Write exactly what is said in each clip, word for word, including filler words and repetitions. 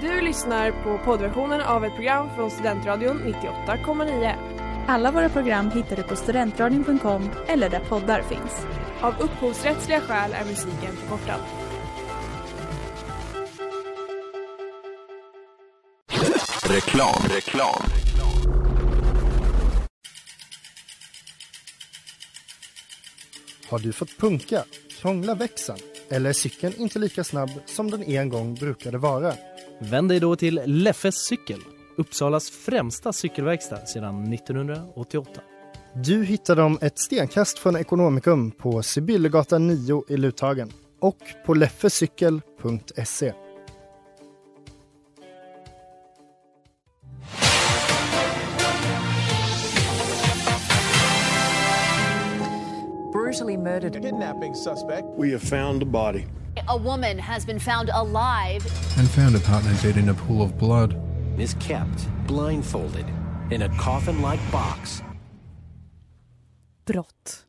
Du lyssnar på poddversionen av ett program från Studentradion nittioåtta komma nio. Alla våra program hittar du på studentradion punkt com eller där poddar finns. Av upphovsrättsliga skäl är musiken förkortad. Reklam, reklam. Har du fått punka, krångla växeln eller är cykeln inte lika snabb som den en gång brukade vara? Vänd dig då till Leffes Cykel, Uppsalas främsta cykelverkstad sedan nittonhundraåttioåtta. Du hittar dem ett stenkast från Ekonomikum på Sibyllegatan nio i Luthagen och på leffecykel punkt se. Brutally murdered. A kidnapping suspect. We have found a body. A woman has been found alive and found a partner dead in a pool of blood. Is kept blindfolded in a coffin-like box. Brott.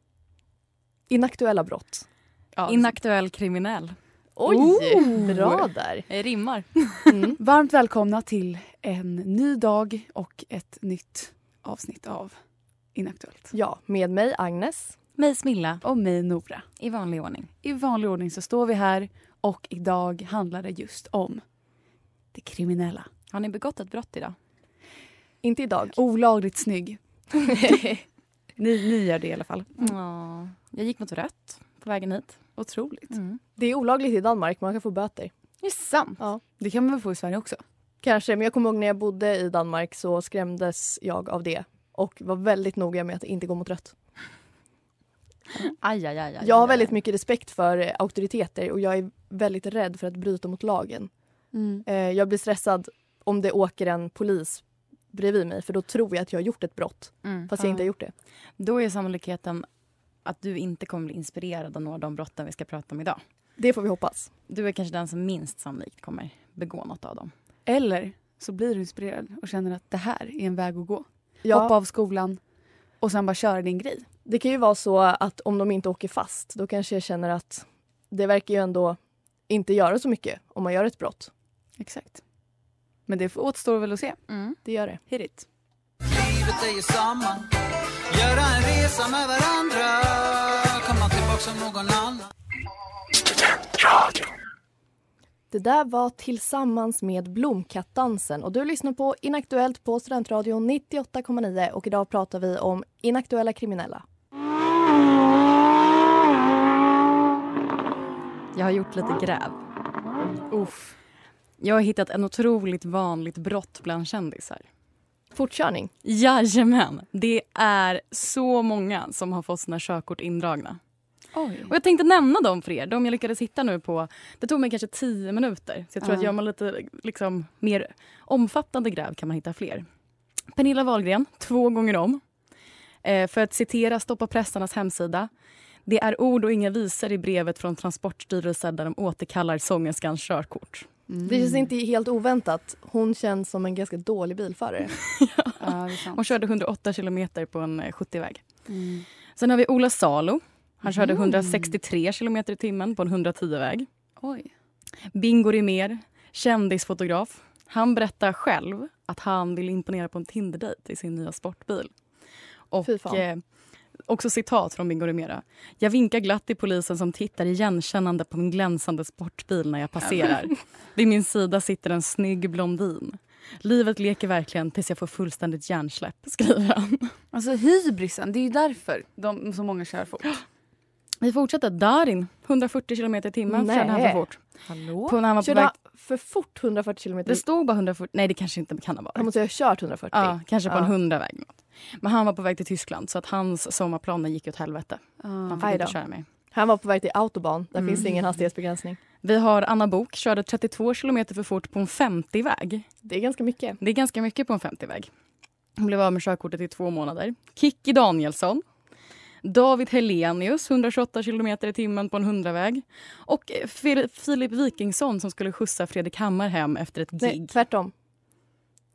Inaktuella brott. Ja. Inaktuell kriminell. Oj, oh, bra där. Det rimmar. Mm. Varmt välkomna till en ny dag och ett nytt avsnitt av Inaktuellt. Ja, med mig Agnes. Mig Smilla. Och mig Nora. I vanlig ordning. I vanlig ordning så står vi här och idag handlar det just om det kriminella. Har ni begått ett brott idag? Inte idag. Olagligt snygg. ni, ni gör det i alla fall. Mm. Jag gick mot rött på vägen hit. Otroligt. Mm. Det är olagligt i Danmark, man kan få böter. Det är sant. Ja. Det kan man väl få i Sverige också? Kanske, men jag kommer ihåg när jag bodde i Danmark så skrämdes jag av det. Och var väldigt noga med att inte gå mot rött. Aj, aj, aj, aj, jag har väldigt mycket respekt för auktoriteter och jag är väldigt rädd för att bryta mot lagen. Mm. Jag blir stressad om det åker en polis bredvid mig, för då tror jag att jag har gjort ett brott, mm. fast jag inte har gjort det. Då är sannolikheten att du inte kommer bli inspirerad av några av de brotten vi ska prata om idag. Det får vi hoppas. Du är kanske den som minst sannolikt kommer begå något av dem. Eller så blir du inspirerad och känner att det här är en väg att gå. Ja. Hoppa av skolan och sen bara köra din grej. Det kan ju vara så att om de inte åker fast, då kanske jag känner att det verkar ju ändå inte göra så mycket om man gör ett brott. Exakt. Men det återstår väl att se. Mm. Det gör det. Hit. Livet är ju samma. Göra en resa med varandra. Komma tillbaka som någon annan. Det där var Tillsammans med Blomkattdansen och du lyssnar på Inaktuellt på Studentradion nittioåtta komma nio och idag pratar vi om inaktuella kriminella. Jag har gjort lite gräv. Uff. Jag har hittat en otroligt vanligt brott bland kändisar. Fortkörning? Jajamän, det är så många som har fått sina körkort indragna. Oj. Och jag tänkte nämna dem för er. De jag lyckades hitta nu på, det tog mig kanske tio minuter. Så jag tror uh. att gör man lite liksom, mer omfattande gräv kan man hitta fler. Pernilla Wahlgren, två gånger om. Eh, för att citera Stoppa pressarnas hemsida. Det är ord och inga visor i brevet från Transportstyrelsen där de återkallar sångerskans körkort. Mm. Det känns inte helt oväntat. Hon känns som en ganska dålig bilförare. Ja. Ja, det är sant. Hon körde hundraåtta kilometer på en sjuttioväg. Mm. Sen har vi Ola Salo. Han körde hundrasextiotre kilometer i timmen på en hundratio-väg. Oj. Bingorimer, kändisfotograf. Han berättar själv att han vill imponera på en Tinder-dejt i sin nya sportbil. Och eh, också citat från Bingorimer. Jag vinkar glatt till polisen som tittar igenkännande på min glänsande sportbil när jag passerar. Vid min sida sitter en snygg blondin. Livet leker verkligen tills jag får fullständigt hjärnsläpp, skriver han. Alltså hybrisen, det är ju därför de, så många kör fort. Vi fortsätter. Darin, hundrafyrtio kilometer i timmen körde han för fort. Hallå? På när han var på väg... för fort hundrafyrtio kilometer? Det stod bara hundrafyrtio. Nej, det kanske inte kan ha varit. Han måste ha kört hundrafyrtio. Ja, kanske på ja. en hundra-väg. Men han var på väg till Tyskland så att hans sommarplaner gick åt helvete. Uh, han fick inte köra med. Han var på väg till autobahn. Där mm. finns ingen hastighetsbegränsning. Vi har Anna Bok, körde trettiotvå kilometer för fort på en femtio-väg. Det är ganska mycket. Det är ganska mycket på en femtio-väg. Hon blev av med körkortet i två månader. Kiki Danielsson. David Helenius, hundrasjuttioåtta kilometer i timmen på en hundraväg. Och Filip Wikingsson som skulle skjutsa Fredrik Hammar hem efter ett gig. Nej, tvärtom.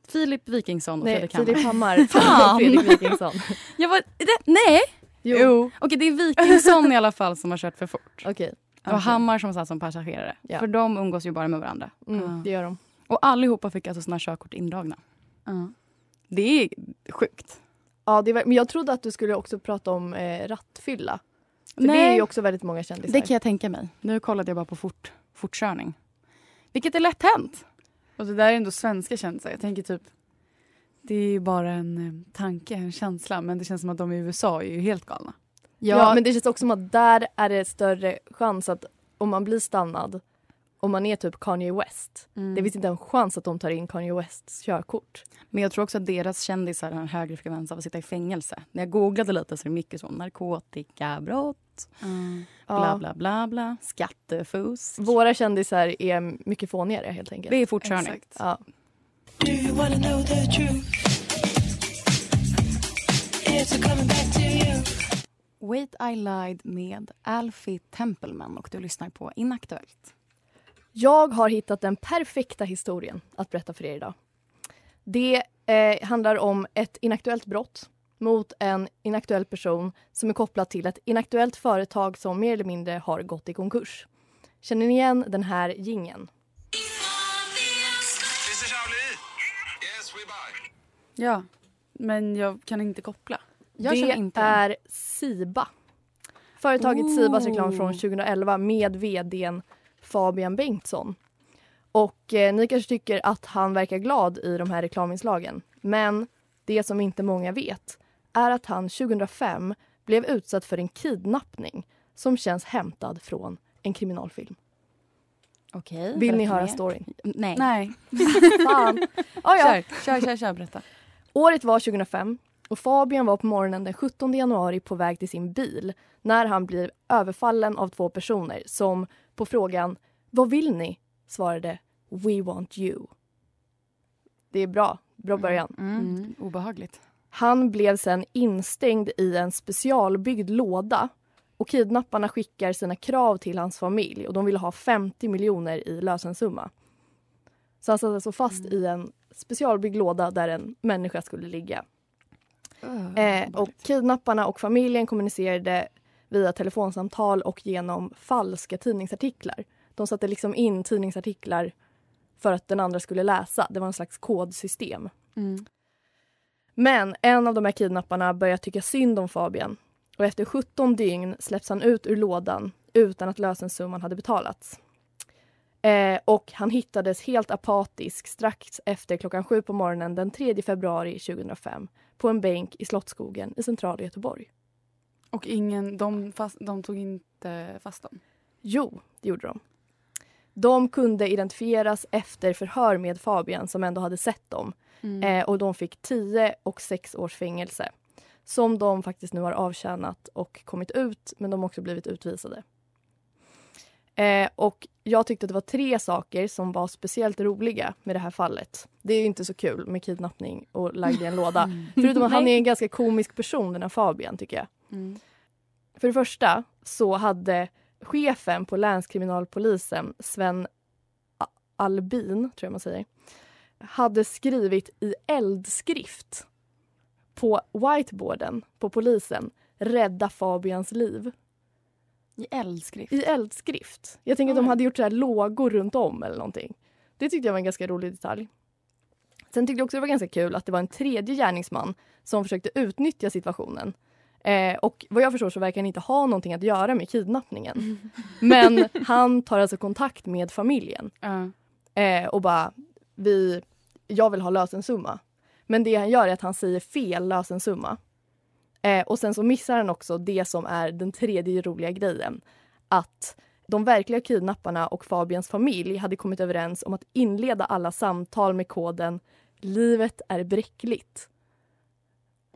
Filip Wikingsson och nej, Fredrik Hammar. Filip Hammar. Fan! Fredrik Wikingsson. Jag var, det, nej! Jo. jo. Okej, det är Wikingsson i alla fall som har kört för fort. Okej. Okay. Det var okay. Hammar som satt som passagerare. Ja. För de umgås ju bara med varandra. Mm, mm. Det gör de. Och allihopa fick alltså såna körkort indragna. Uh. Det är sjukt. Ja, det var, men jag trodde att du skulle också prata om eh, rattfylla. För nej, det är ju också väldigt många kändisar. Det kan jag tänka mig. Nu kollade jag bara på fort, fortkörning. Vilket är lätt hänt. Och det där är ändå svenska kändisar. Jag tänker typ, det är ju bara en tanke, en känsla. Men det känns som att de i U S A är ju helt galna. Ja, ja, men det känns också som att där är det större chans att om man blir stannad, om man är typ Kanye West. Mm. Det finns inte en chans att de tar in Kanye Wests körkort. Men jag tror också att deras kändisar har en högre frekvens av att sitta i fängelse. När jag googlade lite så är det mycket så. Narkotikabrott, mm. bla bla bla bla, skattefusk. Våra kändisar är mycket fånigare helt enkelt. Det är fortkörning. Exakt. Ja. Do you wanna know the truth? It's coming back to you. Wait I Lied med Alfie Templeman och du lyssnar på Inaktuellt. Jag har hittat den perfekta historien att berätta för er idag. Det eh, handlar om ett inaktuellt brott mot en inaktuell person som är kopplad till ett inaktuellt företag som mer eller mindre har gått i konkurs. Känner ni igen den här jingeln? Ja, men jag kan inte koppla. Jag det inte. är Siba. Företaget oh. Sibas reklam från tjugoelva med vdn Fabian Bengtsson. Och eh, ni kanske tycker att han verkar glad i de här reklaminslagen. Men det som inte många vet är att han tjugohundrafem blev utsatt för en kidnappning som känns hämtad från en kriminalfilm. Okej. Okay, vill ni höra storyn? Nej. Nej. Fan. Ah, ja. Kör, kör, kör, kör, berätta. Året var tjugohundrafem. Och Fabian var på morgonen den sjuttonde januari på väg till sin bil när han blev överfallen av två personer som på frågan "Vad vill ni?" svarade "We want you." Det är bra. Bra början. Mm. Mm. Obehagligt. Han blev sen instängd i en specialbyggd låda och kidnapparna skickar sina krav till hans familj och de vill ha femtio miljoner i lösensumma. Så han satt alltså fast mm. i en specialbyggd låda där en människa skulle ligga. Eh, och kidnapparna och familjen kommunicerade via telefonsamtal och genom falska tidningsartiklar. De satte liksom in tidningsartiklar för att den andra skulle läsa. Det var en slags kodsystem. Mm. Men en av de här kidnapparna började tycka synd om Fabian. Och efter sjutton dygn släpps han ut ur lådan utan att lösensumman hade betalats. Eh, och han hittades helt apatisk strax efter klockan sju på morgonen den tredje februari tjugohundrafem på en bänk i Slottsskogen i centrala Göteborg. Och ingen, de, fast, de tog inte fast dem? Jo, det gjorde de. De kunde identifieras efter förhör med Fabian som ändå hade sett dem. Mm. Eh, och de fick tio och sex års fängelse som de faktiskt nu har avtjänat och kommit ut, men de har också blivit utvisade. Eh, och jag tyckte att det var tre saker som var speciellt roliga med det här fallet. Det är ju inte så kul med kidnappning och lagd i en låda. Förutom att han är en ganska komisk person, den här Fabian, tycker jag. Mm. För det första så hade chefen på länskriminalpolisen, Sven Albin, tror jag man säger, hade skrivit i eldskrift på whiteboarden på polisen "Rädda Fabians liv". I eldskrift? I eldskrift. Jag tänker att de hade gjort så här lågor runt om eller någonting. Det tyckte jag var en ganska rolig detalj. Sen tyckte jag också det var ganska kul att det var en tredje gärningsman som försökte utnyttja situationen. Eh, och vad jag förstår så verkar han inte ha någonting att göra med kidnappningen. Mm. Men han tar alltså kontakt med familjen. Uh. Eh, och bara, vi, jag vill ha lösensumma. Men det han gör är att han säger fel lösensumma. Eh, och sen så missar han också det som är den tredje roliga grejen. Att de verkliga kidnapparna och Fabians familj hade kommit överens om att inleda alla samtal med koden "Livet är bräckligt".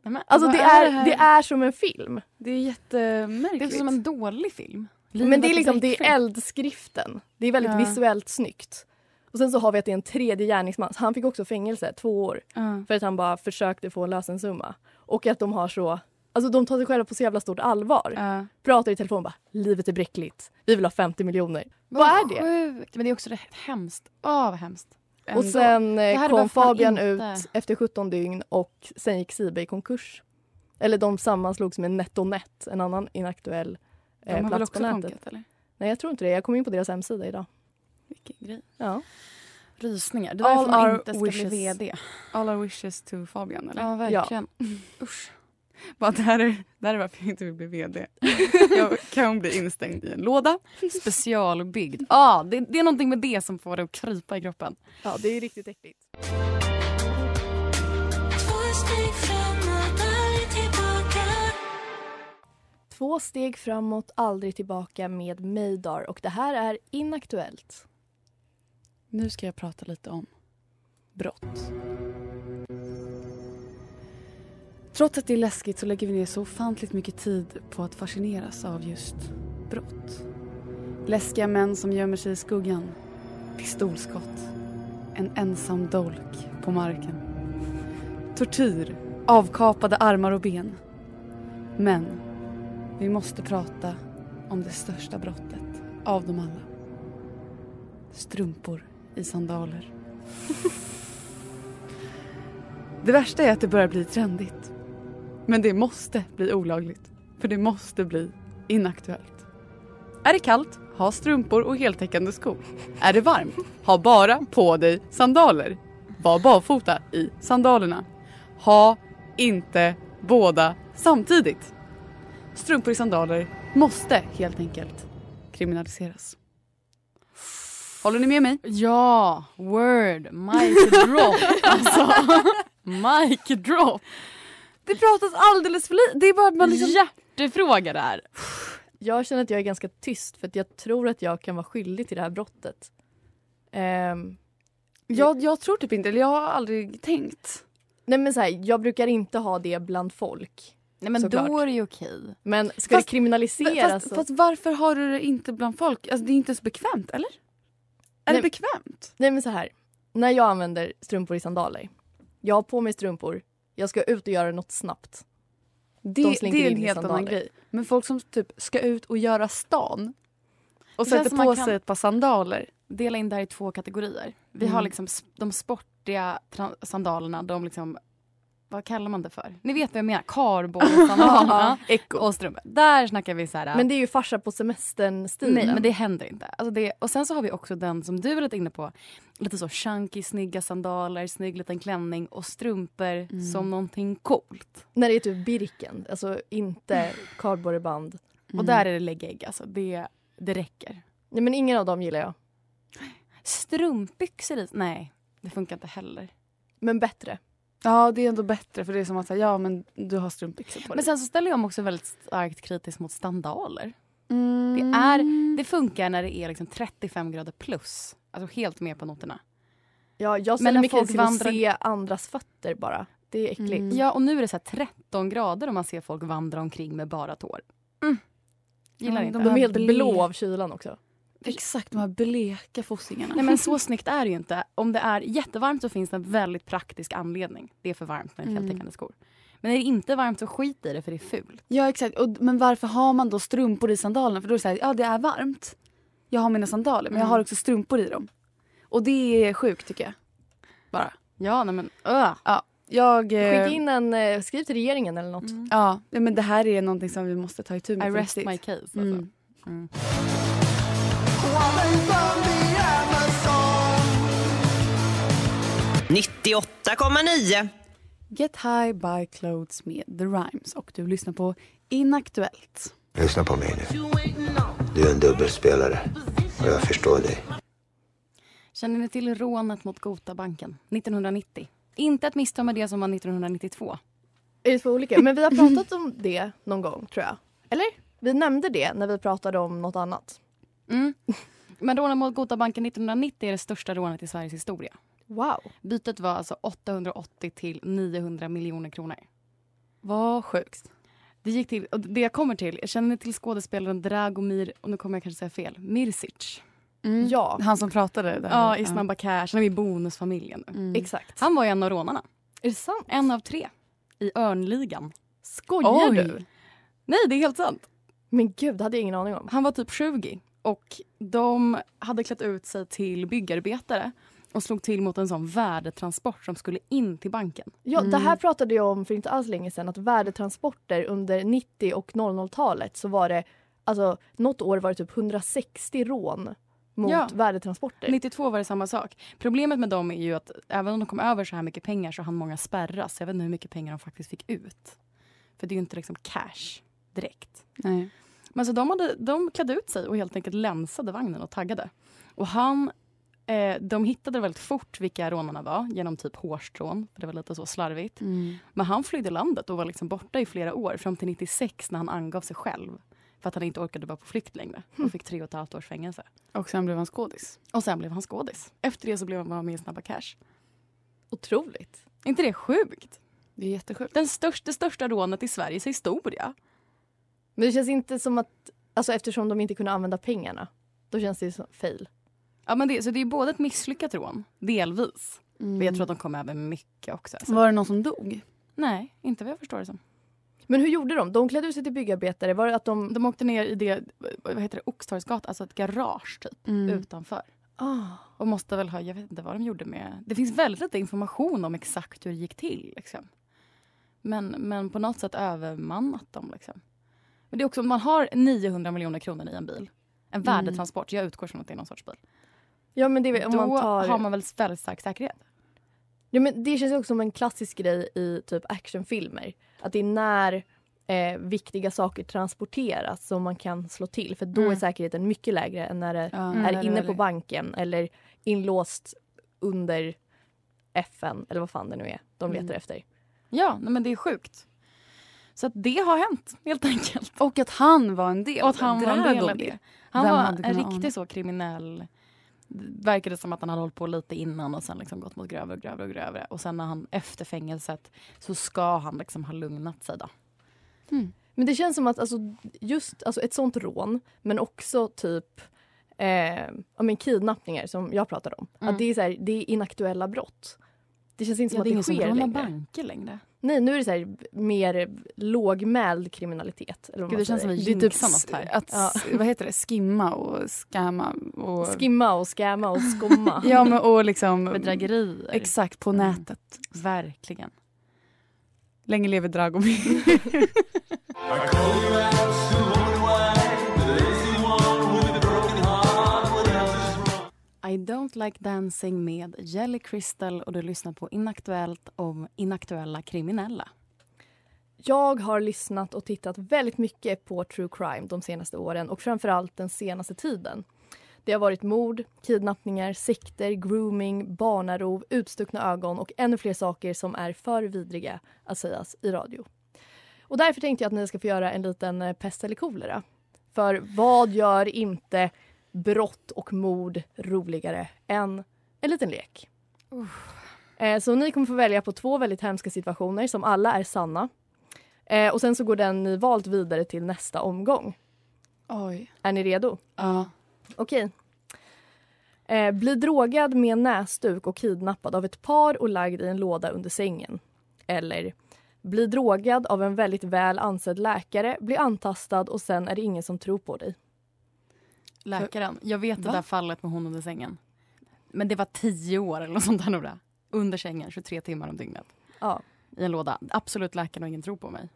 Men, alltså det är, är det, det är som en film. Det är jättemärkligt. Det är som en dålig film. Livet Men det är liksom det är eldskriften. Det är väldigt ja. visuellt snyggt. Och sen så har vi att det är en tredje gärningsman. Han fick också fängelse, två år. Ja. För att han bara försökte få en lösensumma. Och att de har så... Alltså de tar sig själva på så jävla stort allvar. Uh. Pratar i telefon bara, livet är bräckligt. Vi vill ha femtio miljoner. Vad, vad är det? Sjukt. Men det är också rätt hemskt. Åh, oh, vad hemskt. Ändå. Och sen kom Fabian inte. ut efter sjutton dygn och sen gick Siba i konkurs. Eller de sammanslogs med Netonet, en annan inaktuell eh, plats på nätet. De har väl också funkat, eller? Nej, jag tror inte det. Jag kom in på deras hemsida idag. Vilken grej. Ja. rysningar. Det är därför man inte ska wishes. bli vd. All our wishes to Fabian, eller? Ja, verkligen. Ja. Usch. Bara, det, här är, det här är varför jag inte vill bli vd. Jag kan bli instängd i en låda. Specialbyggd. Ja, det, det är någonting med det som får det att krypa i kroppen. Ja, det är riktigt äckligt. Två steg framåt, aldrig tillbaka med Maydar. Och det här är inaktuellt. Nu ska jag prata lite om brott. Trots att det är läskigt så lägger vi ner så ofantligt mycket tid på att fascineras av just brott. Läskiga män som gömmer sig i skuggan. Pistolskott. En ensam dolk på marken. Tortyr. Avkapade armar och ben. Men vi måste prata om det största brottet av dem alla. Strumpor i sandaler. Det värsta är att det börjar bli trendigt. Men det måste bli olagligt. För det måste bli inaktuellt. Är det kallt? Ha strumpor och heltäckande skor. Är det varmt? Ha bara på dig sandaler. Var barfota i sandalerna. Ha inte båda samtidigt. Strumpor i sandaler måste helt enkelt kriminaliseras. Håller ni med mig? Ja, word. Mic drop. Alltså, mic drop. Det pratas alldeles för lite. Det är bara att man liksom... Hjärtefråga det här. Jag känner att jag är ganska tyst för att jag tror att jag kan vara skyldig till det här brottet. Um, jag, jag tror typ inte, eller jag har aldrig tänkt. Nej men så här, jag brukar inte ha det bland folk. Nej men såklart. Då är det ju okej. Men ska fast, det kriminaliseras? Fast, så... fast varför har du det inte bland folk? Alltså det är inte så bekvämt, eller? Är nej, det bekvämt? Nej men så här, när jag använder strumpor i sandaler, jag har på mig strumpor, jag ska ut och göra något snabbt. Det, De det är en helt annan grej. Men folk som typ ska ut och göra stan och det sätter på sig ett par sandaler. Dela in det här i två kategorier. Vi mm. har liksom de sportiga sandalerna, de liksom, vad kallar man det för? Ni vet vad jag menar, kardborrsandalerna och strumpor. Där snackar vi så här. Men det är ju farsa på semestern-stilen. Nej, men det händer inte. Alltså det, och sen så har vi också den som du var lite inne på. Lite så chunky, snygga sandaler, snygg liten klänning och strumpor mm. som någonting coolt. När det är typ Birken, alltså inte kardborreband. Mm. Och där är det lägg-ägg, alltså det, det räcker. Nej, men ingen av dem gillar jag. Strumpbyxor i, nej, det funkar inte heller. Men bättre. Ja, det är ändå bättre för det är som att säga, ja men du har strumpbyxor på dig. Men sen så ställer jag mig också väldigt starkt kritiskt mot sandaler. Mm. Det, är, det funkar när det är liksom trettiofem grader plus. Alltså helt med på noterna. Ja, jag ställer mig kritiskt vandrar... att se andras fötter bara. Det är äckligt. Mm. Ja, och nu är det så här tretton grader om man ser folk vandra omkring med bara tår. Mm. Gillar ja, inte. De är helt blå av kylan också. Exakt, de här bleka fossingarna. Nej men så snyggt är det ju inte. Om det är jättevarmt så finns det en väldigt praktisk anledning. Det är för varmt med mm. heltäckande skor. Men är det inte varmt så skit i det för det är fult. Ja exakt, och, men varför har man då strumpor i sandalerna? För då är det så här, ja det är varmt. Jag har mina sandaler men mm. jag har också strumpor i dem. Och det är sjukt tycker jag. Bara. Ja nej men uh. ja, jag, eh... skicka in en, eh, skriv till regeringen eller något. Mm. Ja men det här är någonting som vi måste ta itu med. I rest my case alltså. Mm. Mm. nittioåtta komma nio Get High by Clothes med The Rhymes. Och du lyssnar på Inaktuellt. Lyssna på mig nu. Du är en dubbelspelare. Och jag förstår dig. Känner ni till rånet mot Gotabanken nittonhundranittio? Inte att misstag med det som var nittonhundranittiotvå. Är det två olika? Men vi har pratat om det någon gång tror jag. Eller? Vi nämnde det när vi pratade om något annat. Mm. Men rånet mot Gotabanken nittonhundranittio är det största rånet i Sveriges historia. Wow. Bytet var alltså åttahundraåttio till niohundra miljoner kronor. Vad sjukt. Det gick till, och det jag kommer till, jag känner till skådespelaren Dragomir, och nu kommer jag kanske säga fel, Mircic. Mm. Ja. Han som pratade där. Ja, i Snabba Cash, han är i Bonusfamiljen nu. Mm. Exakt. Han var ju en av rånarna. Är det sant? En av tre i Örnligan. Skojar Oj. du? Nej, det är helt sant. Men gud, det hade jag ingen aning om. Han var typ tjugo. Och de hade klätt ut sig till byggarbetare och slog till mot en sån värdetransport som skulle in till banken. Ja, mm. det här pratade jag om för inte alls länge sedan. Att värdetransporter under nittio- och noll noll-talet så var det, alltså något år var det typ hundrasextio rån mot ja. värdetransporter. nittiotvå var det samma sak. Problemet med dem är ju att även om de kom över så här mycket pengar så hann många spärras. Jag vet inte hur mycket pengar de faktiskt fick ut. För det är ju inte liksom cash direkt. Nej. Men så de, hade, de klädde ut sig och helt enkelt länsade vagnen och taggade. Och han, eh, de hittade väldigt fort vilka rånarna var genom typ hårstrån. För det var lite så slarvigt. Mm. Men han flydde landet och var liksom borta i flera år. Fram till nittiosex när han angav sig själv. För att han inte orkade vara på flykt längre. Och fick tre och ett halvt års fängelse. Och sen blev han skådis. Och sen blev han skådis. Efter det så blev han med i Snabba Cash. Otroligt. Inte det sjukt? Det är jättesjukt. Den största, största rånet i Sveriges historia. Men det känns inte som att... Alltså eftersom de inte kunde använda pengarna. Då känns det som fail. Ja, men det, så det är både ett misslyckat rån. Delvis. Mm. Men jag tror att de kom över mycket också. Alltså. Var det någon som dog? Nej, inte vad jag förstår det som. Men hur gjorde de? De klädde ut sig till byggarbetare. Var det att de... de åkte ner i det, vad heter det, Oxtorgsgatan, alltså ett garage typ, mm. utanför. Oh. Och måste väl ha, jag vet inte vad de gjorde med... Det finns väldigt lite information om exakt hur det gick till. Liksom. Men, men på något sätt övermannat dem. Liksom. Men det är också, man har niohundra miljoner kronor i en bil. En värdetransport, mm. jag utgår från att det är någon sorts bil. Ja, men det, om då man tar... har man väl väldigt stark säkerhet. Ja, men det känns också som en klassisk grej i typ actionfilmer. Att det är när eh, viktiga saker transporteras som man kan slå till. För då mm. är säkerheten mycket lägre än när det mm. är inne på banken. Eller inlåst under F N. Eller vad fan det nu är de letar mm. efter. Ja, men det är sjukt. Så att det har hänt helt enkelt. Och att han var en del. Och att han var en del av det. Han Vem var en riktigt så kriminell... verkade som att han hade hållit på lite innan och sen liksom gått mot grövre och grövre och grövre. Och sen när han efter fängelset så ska han liksom ha lugnat sig då. Mm. Men det känns som att alltså, just alltså ett sånt rån, men också typ eh, ja, men kidnappningar som jag pratade om. Mm. Att det är, så här, det är inaktuella brott. Det känns inte som ja, det att det sker längre. Banker längre. Nej, nu är det så här, mer lågmäld kriminalitet. Eller vad Gud, det känns som vi jinxarnas typ här. Att, ja. Vad heter det? Skimma och skamma. Och... Skimma och skamma och skomma. Ja, men och liksom... bedrägerier. Exakt, på mm. nätet. Verkligen. Länge lever Dragomir. I don't like dancing med Jelly Crystal och du lyssnar på Inaktuellt om inaktuella kriminella. Jag har lyssnat och tittat väldigt mycket på true crime de senaste åren och framförallt den senaste tiden. Det har varit mord, kidnappningar, sekter, grooming, barnarov, utstuckna ögon och ännu fler saker som är för vidriga att sägas i radio. Och därför tänkte jag att ni ska få göra en liten pest eller kolera. För vad gör inte... brott och mord roligare än en liten lek. Uh. Eh, så ni kommer få välja på två väldigt hemska situationer som alla är sanna. Eh, och sen så går den ni valt vidare till nästa omgång. Oj. Är ni redo? Ja. Uh. Okej. Okay. Eh, bli drogad med en näsduk och kidnappad av ett par och lagd i en låda under sängen. Eller bli drogad av en väldigt väl ansedd läkare, bli antastad och sen är det ingen som tror på dig. Läkaren. Jag vet det Va? där fallet med hon under sängen. Men det var tio år eller något sånt där Nora. Under sängen, tjugotre timmar om dygnet. Ja. I en låda. Absolut läkaren och ingen tror på mig.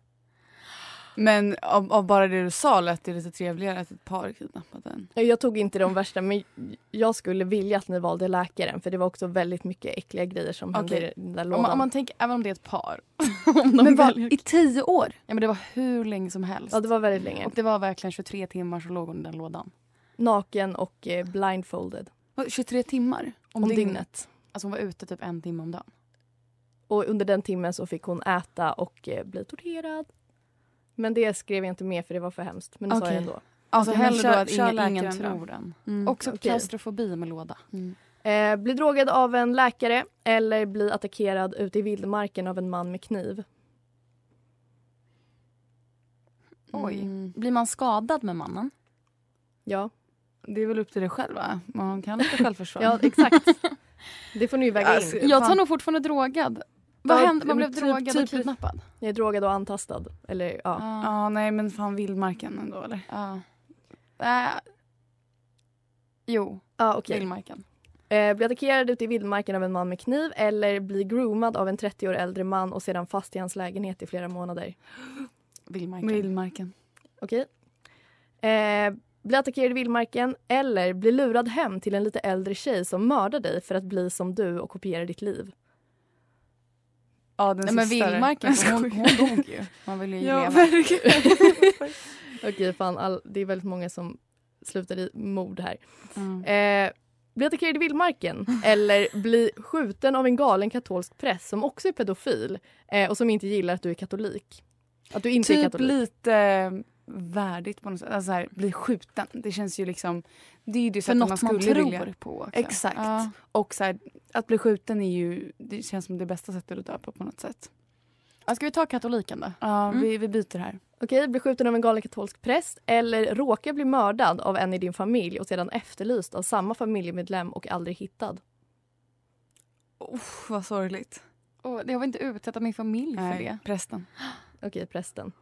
Men av, av bara det du sa lät det lite trevligare att ett par kidnappat den. Jag tog inte de värsta, men jag skulle vilja att ni valde läkaren. För det var också väldigt mycket äckliga grejer som okay. hände i den där lådan. Om man, om man tänker, även om det är ett par. Men var, väldigt... i tio år? Ja, men det var hur länge som helst. Ja, det var väldigt länge. Och det var verkligen tjugotre timmar som låg under den lådan. Naken och eh, blindfolded. tjugotre timmar om, om dygnet. dygnet. Alltså hon var ute typ en timme om dagen. Och under den timmen så fick hon äta och eh, bli torterad. Men det skrev jag inte med för det var för hemskt. Men det okay. sa jag ändå. Alltså hellre kör, då att ingen, ingen tror den. Mm. Också okay. klaustrofobi med låda. Mm. Eh, bli drogad av en läkare eller bli attackerad ute i vildmarken av en man med kniv. Mm. Oj. Blir man skadad med mannen? Ja. Det är väl upp till dig själv, va? Man kan inte självförsvara. Ja, exakt. Det får ni ju väga in. Alltså, jag tar nog fortfarande drogad. Vad ja, hände? Man blev typ, drogad typ och kidnappad. Jag är drogad och antastad. Eller, ja. Ah. Ah, nej, men fan vildmarken ändå, eller? Ja. Ah. Eh. Jo, ah, okay. vildmarken. Eh, bli attackerad ute i vildmarken av en man med kniv eller bli groomad av en trettio år äldre man och sedan fast i hans lägenhet i flera månader. Vildmarken. Vildmarken. Okej. Okay. Eh... bli attackerad i vildmarken eller bli lurad hem till en lite äldre tjej som mördar dig för att bli som du och kopiera ditt liv. Ja, den nej, sista. Men vildmarken, hon, hon dog ju. Man vill ju ja, leva. Okej, fan. All, det är väldigt många som slutar i mord här. Mm. Eh, bli attackerad i vildmarken eller bli skjuten av en galen katolsk präst som också är pedofil eh, och som inte gillar att du är katolik. Att du inte typ är katolik. Typ lite värdigt på något sätt. Alltså så här, bli skjuten. Det känns ju liksom... Det är ju det för något man, man tror vilja på. Också. Exakt. Ja. Och så här, att bli skjuten är ju... Det känns som det bästa sättet att dö på på något sätt. Ja, ska vi ta katoliken då? Ja, mm. vi, vi byter här. Okej, bli skjuten av en galen katolsk präst eller råka bli mördad av en i din familj och sedan efterlyst av samma familjemedlem och aldrig hittad. Oh, vad sorgligt. Oh, jag vill inte utsätta min familj för Nej, det. Prästen. Okej, prästen.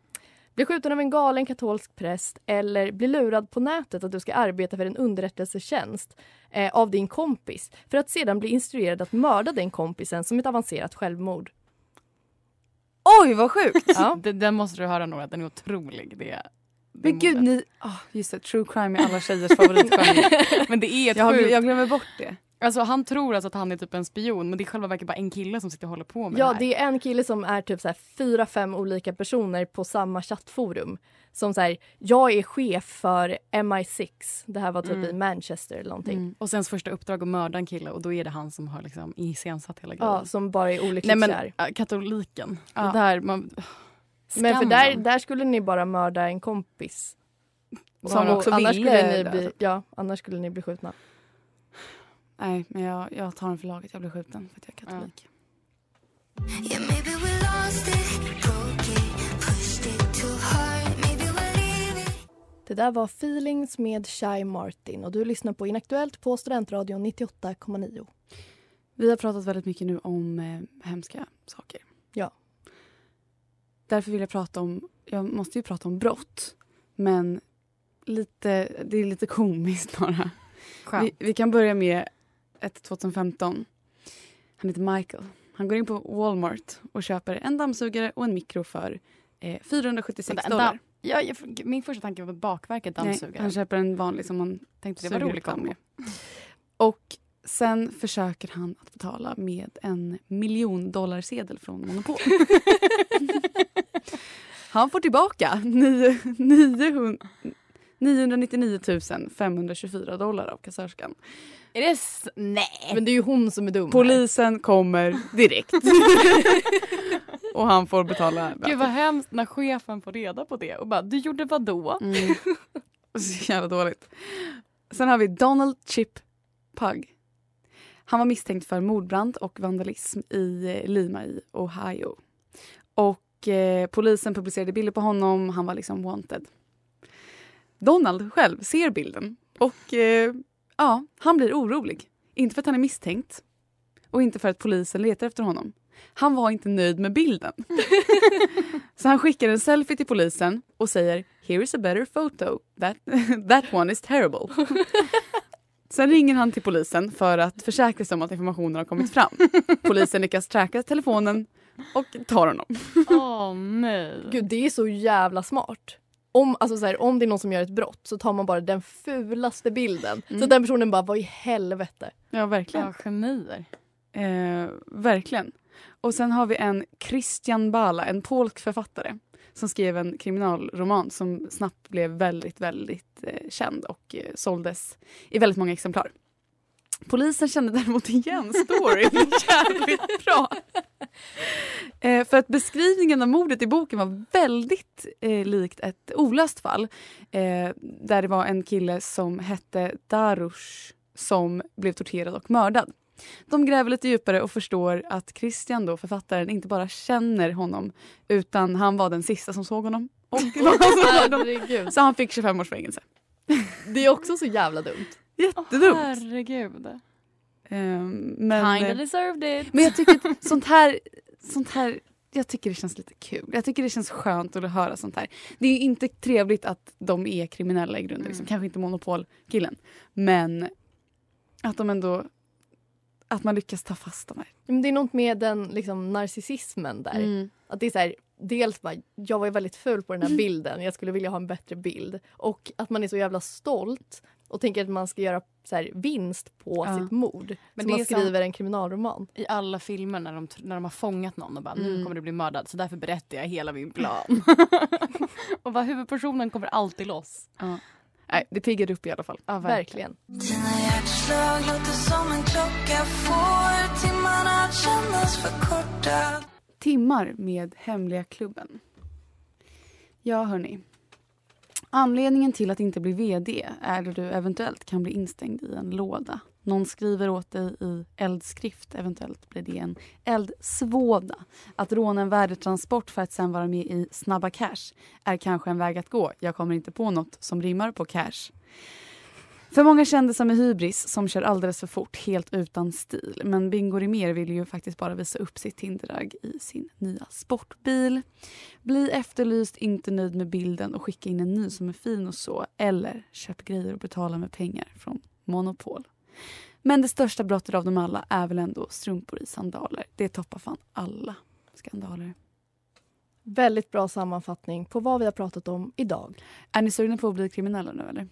Bli skjuten av en galen katolsk präst eller bli lurad på nätet att du ska arbeta för en underrättelsetjänst eh, av din kompis för att sedan bli instruerad att mörda den kompisen som ett avancerat självmord. Oj, vad sjukt! Ja. Den, den måste du höra nog, att den är otrolig. Det är, men gud, mordet. Ni... Oh, just det, true crime är alla tjejers favoritgenre. Men det är ett jag, sjukt. Jag glömmer bort det. Alltså han tror alltså att han är typ en spion, men det är själva verket bara en kille som sitter och håller på med ja, det här. Ja, det är en kille som är typ så här fyra, fem olika personer på samma chattforum. Som så här, jag är chef för M I sex. Det här var typ mm. i Manchester eller någonting. Mm. Och sen första uppdrag att mörda en kille, och då är det han som har liksom iscensatt hela grejen. Ja, som bara är olycklig. Nej, men äh, katoliken. Ja. Det där, man... Men för där, där skulle ni bara mörda en kompis. Som, som också annars skulle ni bli, ja, annars skulle ni bli skjutna. Nej, men jag, jag tar en för laget. Jag blir skjuten för att jag är katolik. Yeah, maybe we lost it, broke it, pushed it too hard, maybe we're leaving. Det där var Feelings med Shy Martin. Och du lyssnar på Inaktuellt på Studentradion nittioåtta komma nio. Vi har pratat väldigt mycket nu om eh, hemska saker. Ja. Därför vill jag prata om... Jag måste ju prata om brott. Men lite, det är lite komiskt bara. Vi, vi kan börja med... ett tjugohundrafemton. Han heter Michael. Han går in på Walmart och köper en dammsugare och en mikro för eh, fyrahundrasjuttiosex dollar. Ja, jag, min första tanke var bakverket dammsugare. Nej, han köper en vanlig som man tänkte det var roligt med. Och sen försöker han att betala med en miljon dollar sedel från Monopol. Han får tillbaka niohundranittionio tusen femhundratjugofyra dollar av kassörskan. Är det s- Nej. Men det är ju hon som är dum. Polisen här. Kommer direkt. Och han får betala. Gud vad hemskt när chefen får reda på det. Och bara, du gjorde vad då? Mm. Så jävla dåligt. Sen har vi Donald Chip Pug. Han var misstänkt för mordbrand och vandalism i Lima i Ohio. Och eh, polisen publicerade bilder på honom. Han var liksom wanted. Donald själv ser bilden och eh, ja, han blir orolig. Inte för att han är misstänkt och inte för att polisen letar efter honom. Han var inte nöjd med bilden. Så han skickar en selfie till polisen och säger "Here is a better photo. That, that one is terrible." Sen ringer han till polisen för att försäkra sig om att informationen har kommit fram. Polisen lyckas tracka telefonen och tar honom. Åh oh, nej. Gud, det är så jävla smart. Om, alltså så här, om det är någon som gör ett brott så tar man bara den fulaste bilden. Mm. Så den personen bara, vad i helvete? Ja, verkligen. Ja, genier. Eh, verkligen. Och sen har vi en Christian Bala, en polsk författare. Som skrev en kriminalroman som snabbt blev väldigt, väldigt eh, känd. Och eh, såldes i väldigt många exemplar. Polisen kände däremot igen storyn jävligt bra. Eh, för att beskrivningen av mordet i boken var väldigt eh, likt ett olöst fall. Eh, där det var en kille som hette Darush som blev torterad och mördad. De gräver lite djupare och förstår att Christian, då, författaren, inte bara känner honom. Utan han var den sista som såg honom. Och honom. Så han fick tjugofem års fängelse. Det är också så jävla dumt. Jättedumt. Oh, herregud. Um, men, kinda deserved it. Men jag tycker att sånt här, sånt här, jag tycker det känns lite kul. Jag tycker det känns skönt att höra sånt här. Det är ju inte trevligt att de är kriminella i grunden. Mm. Liksom. Kanske inte monopolkillen. Men att de ändå, att man lyckas ta fast dem här. Men det är något med den liksom, narcissismen där. Mm. Att det är så här, dels bara, jag var ju väldigt ful på den här bilden, jag skulle vilja ha en bättre bild. Och att man är så jävla stolt och tänker att man ska göra så här, vinst på ja. sitt mord. Men det man är skriver en kriminalroman. I alla filmer när de, när de har fångat någon och bara, mm. nu kommer du bli mördad. Så därför berättar jag hela min plan. Och bara, huvudpersonen kommer alltid loss. Ja. Nej, det piggar upp i alla fall. Ja, verkligen. Dina hjärtslag låter som en klocka. Får timmarna att kännas för korta. Timmar med hemliga klubben. Ja, hörni. Anledningen till att inte bli vd är att du eventuellt kan bli instängd i en låda. Någon skriver åt dig i eldskrift, eventuellt blir det en eldsvåda. Att råna en värdetransport för att sen vara med i Snabba Cash är kanske en väg att gå. Jag kommer inte på något som rimmar på cash. För många kändisar med hybris som kör alldeles för fort, helt utan stil. Men Bingorimer vill ju faktiskt bara visa upp sitt Tinderag i sin nya sportbil. Bli efterlyst, inte nöjd med bilden och skicka in en ny som är fin och så. Eller köp grejer och betala med pengar från Monopol. Men det största brottet av dem alla är väl ändå strumpor i sandaler. Det toppar fan alla skandaler. Väldigt bra sammanfattning på vad vi har pratat om idag. Är ni sugna på att bli kriminella nu eller?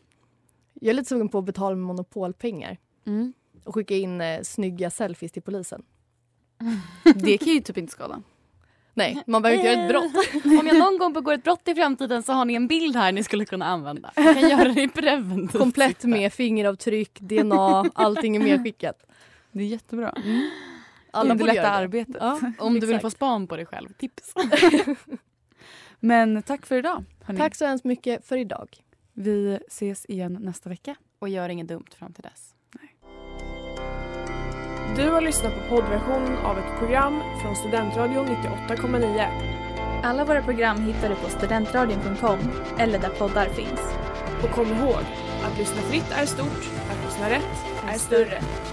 Jag är lite sugen på att betala med monopolpengar. Mm. Och skicka in eh, snygga selfies till polisen. Det kan ju typ inte skada. Nej, man behöver inte göra ett brott. Om jag någon gång begår ett brott i framtiden så har ni en bild här ni skulle kunna använda. Jag kan göra det i preventivt. Komplett med fingeravtryck, D N A, allting är medskickat. Det är jättebra. Mm. Alla borde göra det. Arbetet. Ja, om exakt. Du vill få span på dig själv, tips. Men tack för idag. Hörni. Tack så hemskt mycket för idag. Vi ses igen nästa vecka. Och gör inget dumt fram till dess. Nej. Du har lyssnat på poddversionen av ett program från Studentradion nittioåtta komma nio. Alla våra program hittar du på studentradion punkt com eller där poddar finns. Och kom ihåg att lyssna fritt är stort, att lyssna rätt är större.